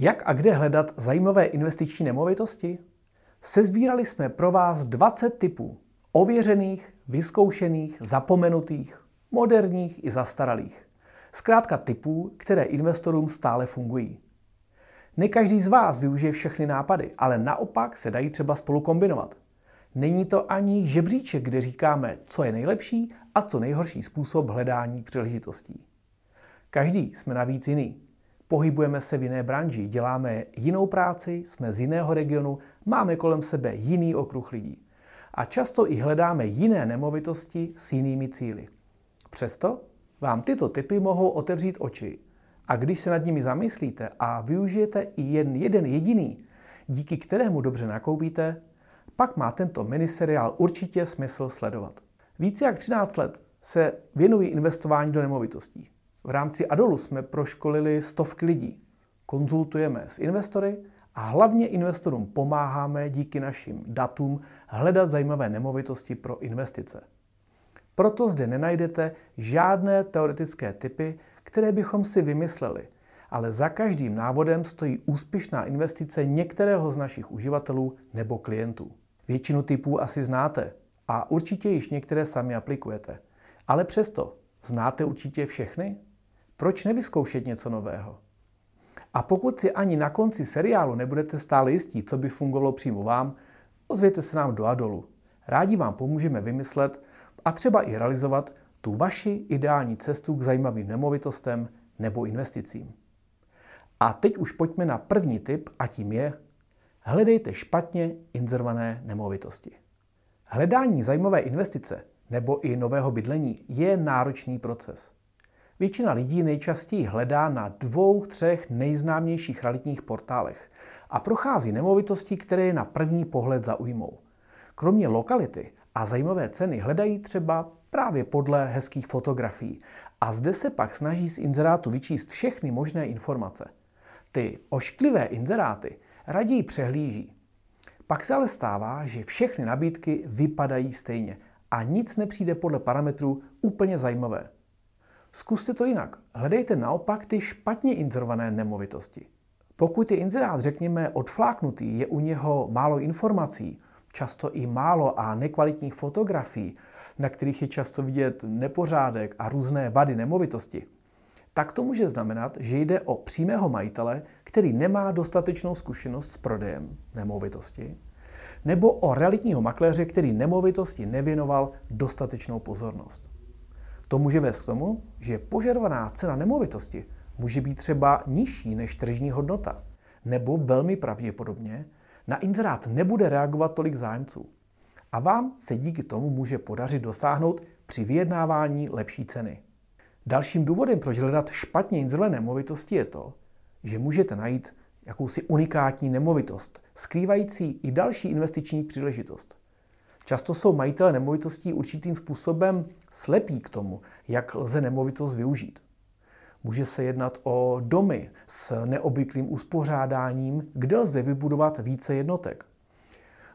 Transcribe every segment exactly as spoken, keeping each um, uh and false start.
Jak a kde hledat zajímavé investiční nemovitosti? Sezbírali jsme pro vás dvacet typů ověřených, vyzkoušených, zapomenutých, moderních i zastaralých. Zkrátka typů, které investorům stále fungují. Ne každý z vás využije všechny nápady, ale naopak se dají třeba spolu kombinovat. Není to ani žebříček, kde říkáme, co je nejlepší a co nejhorší způsob hledání příležitostí. Každý jsme navíc jiný. Pohybujeme se v jiné branži, děláme jinou práci, jsme z jiného regionu, máme kolem sebe jiný okruh lidí. A často i hledáme jiné nemovitosti s jinými cíli. Přesto vám tyto tipy mohou otevřít oči. A když se nad nimi zamyslíte a využijete i jen jeden jediný, díky kterému dobře nakoupíte, pak má tento miniseriál určitě smysl sledovat. Více jak třináct let se věnují investování do nemovitostí. V rámci Adolu jsme proškolili stovky lidí. Konzultujeme s investory a hlavně investorům pomáháme díky našim datům hledat zajímavé nemovitosti pro investice. Proto zde nenajdete žádné teoretické tipy, které bychom si vymysleli, ale za každým návodem stojí úspěšná investice některého z našich uživatelů nebo klientů. Většinu tipů asi znáte a určitě již některé sami aplikujete. Ale přesto, znáte určitě všechny? Proč nevyzkoušet něco nového? A pokud si ani na konci seriálu nebudete stále jistí, co by fungovalo přímo vám, ozvěte se nám do Adolu. Rádi vám pomůžeme vymyslet a třeba i realizovat tu vaši ideální cestu k zajímavým nemovitostem nebo investicím. A teď už pojďme na první tip a tím je hledejte špatně inzervané nemovitosti. Hledání zajímavé investice nebo i nového bydlení je náročný proces. Většina lidí nejčastěji hledá na dvou, třech nejznámějších realitních portálech a prochází nemovitosti, které je na první pohled zaujmou. Kromě lokality a zajímavé ceny hledají třeba právě podle hezkých fotografií a zde se pak snaží z inzerátu vyčíst všechny možné informace. Ty ošklivé inzeráty raději přehlíží. Pak se ale stává, že všechny nabídky vypadají stejně a nic nepřijde podle parametrů úplně zajímavé. Zkuste to jinak. Hledejte naopak ty špatně inzerované nemovitosti. Pokud je inzerát, řekněme, odfláknutý, je u něho málo informací, často i málo a nekvalitních fotografií, na kterých je často vidět nepořádek a různé vady nemovitosti, tak to může znamenat, že jde o přímého majitele, který nemá dostatečnou zkušenost s prodejem nemovitosti, nebo o realitního makléře, který nemovitosti nevěnoval dostatečnou pozornost. To může vést k tomu, že požadovaná cena nemovitosti může být třeba nižší než tržní hodnota, nebo velmi pravděpodobně na inzerát nebude reagovat tolik zájemců. A vám se díky tomu může podařit dosáhnout při vyjednávání lepší ceny. Dalším důvodem, proč hledat špatně inzerované nemovitosti, je to, že můžete najít jakousi unikátní nemovitost, skrývající i další investiční příležitost. Často jsou majitelé nemovitostí určitým způsobem slepí k tomu, jak lze nemovitost využít. Může se jednat o domy s neobvyklým uspořádáním, kde lze vybudovat více jednotek.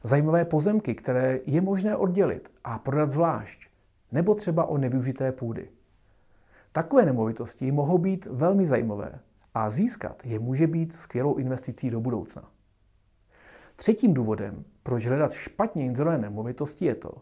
Zajímavé pozemky, které je možné oddělit a prodat zvlášť, nebo třeba o nevyužité půdy. Takové nemovitosti mohou být velmi zajímavé a získat je může být skvělou investicí do budoucna. Třetím důvodem, proč hledat špatně inzerované nemovitosti, je to,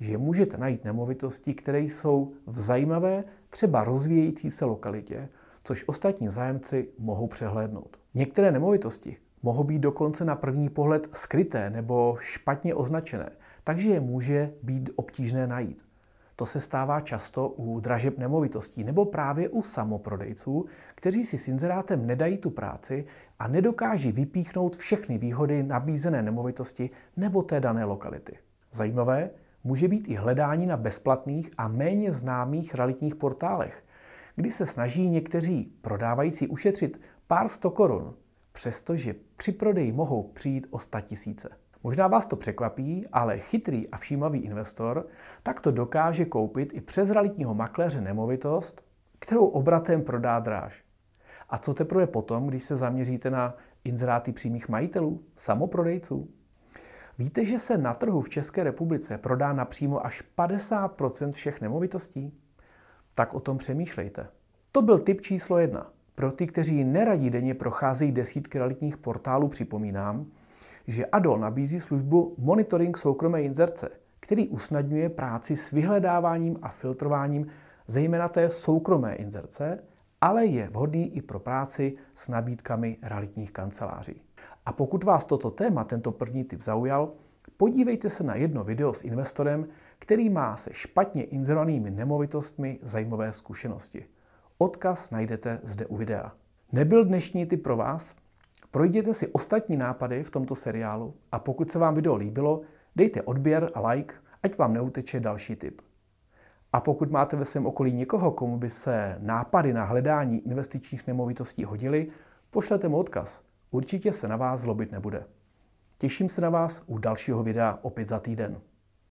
že můžete najít nemovitosti, které jsou v zajímavé, třeba rozvíjející se lokalitě, což ostatní zájemci mohou přehlédnout. Některé nemovitosti mohou být dokonce na první pohled skryté nebo špatně označené, takže je může být obtížné najít. To se stává často u dražeb nemovitostí nebo právě u samoprodejců, kteří si s inzerátem nedají tu práci a nedokáží vypíchnout všechny výhody nabízené nemovitosti nebo té dané lokality. Zajímavé může být i hledání na bezplatných a méně známých realitních portálech, kdy se snaží někteří prodávající ušetřit pár sto korun, přestože při prodeji mohou přijít o statisíce. Možná vás to překvapí, ale chytrý a všímavý investor takto dokáže koupit i přes realitního makléře nemovitost, kterou obratem prodá dráž. A co teprve potom, když se zaměříte na inzeráty přímých majitelů, samoprodejců? Víte, že se na trhu v České republice prodá napřímo až padesát procent všech nemovitostí? Tak o tom přemýšlejte. To byl tip číslo jedna. Pro ty, kteří neradí denně procházejí desítky realitních portálů, připomínám, že Adol nabízí službu Monitoring soukromé inzerce, který usnadňuje práci s vyhledáváním a filtrováním zejména té soukromé inzerce, ale je vhodný i pro práci s nabídkami realitních kanceláří. A pokud vás toto téma, tento první tip zaujal, podívejte se na jedno video s investorem, který má se špatně inzerovanými nemovitostmi zajímavé zkušenosti. Odkaz najdete zde u videa. Nebyl dnešní tip pro vás? Projděte si ostatní nápady v tomto seriálu a pokud se vám video líbilo, dejte odběr a like, ať vám neuteče další tip. A pokud máte ve svém okolí někoho, komu by se nápady na hledání investičních nemovitostí hodily, pošlete mu odkaz. Určitě se na vás zlobit nebude. Těším se na vás u dalšího videa opět za týden.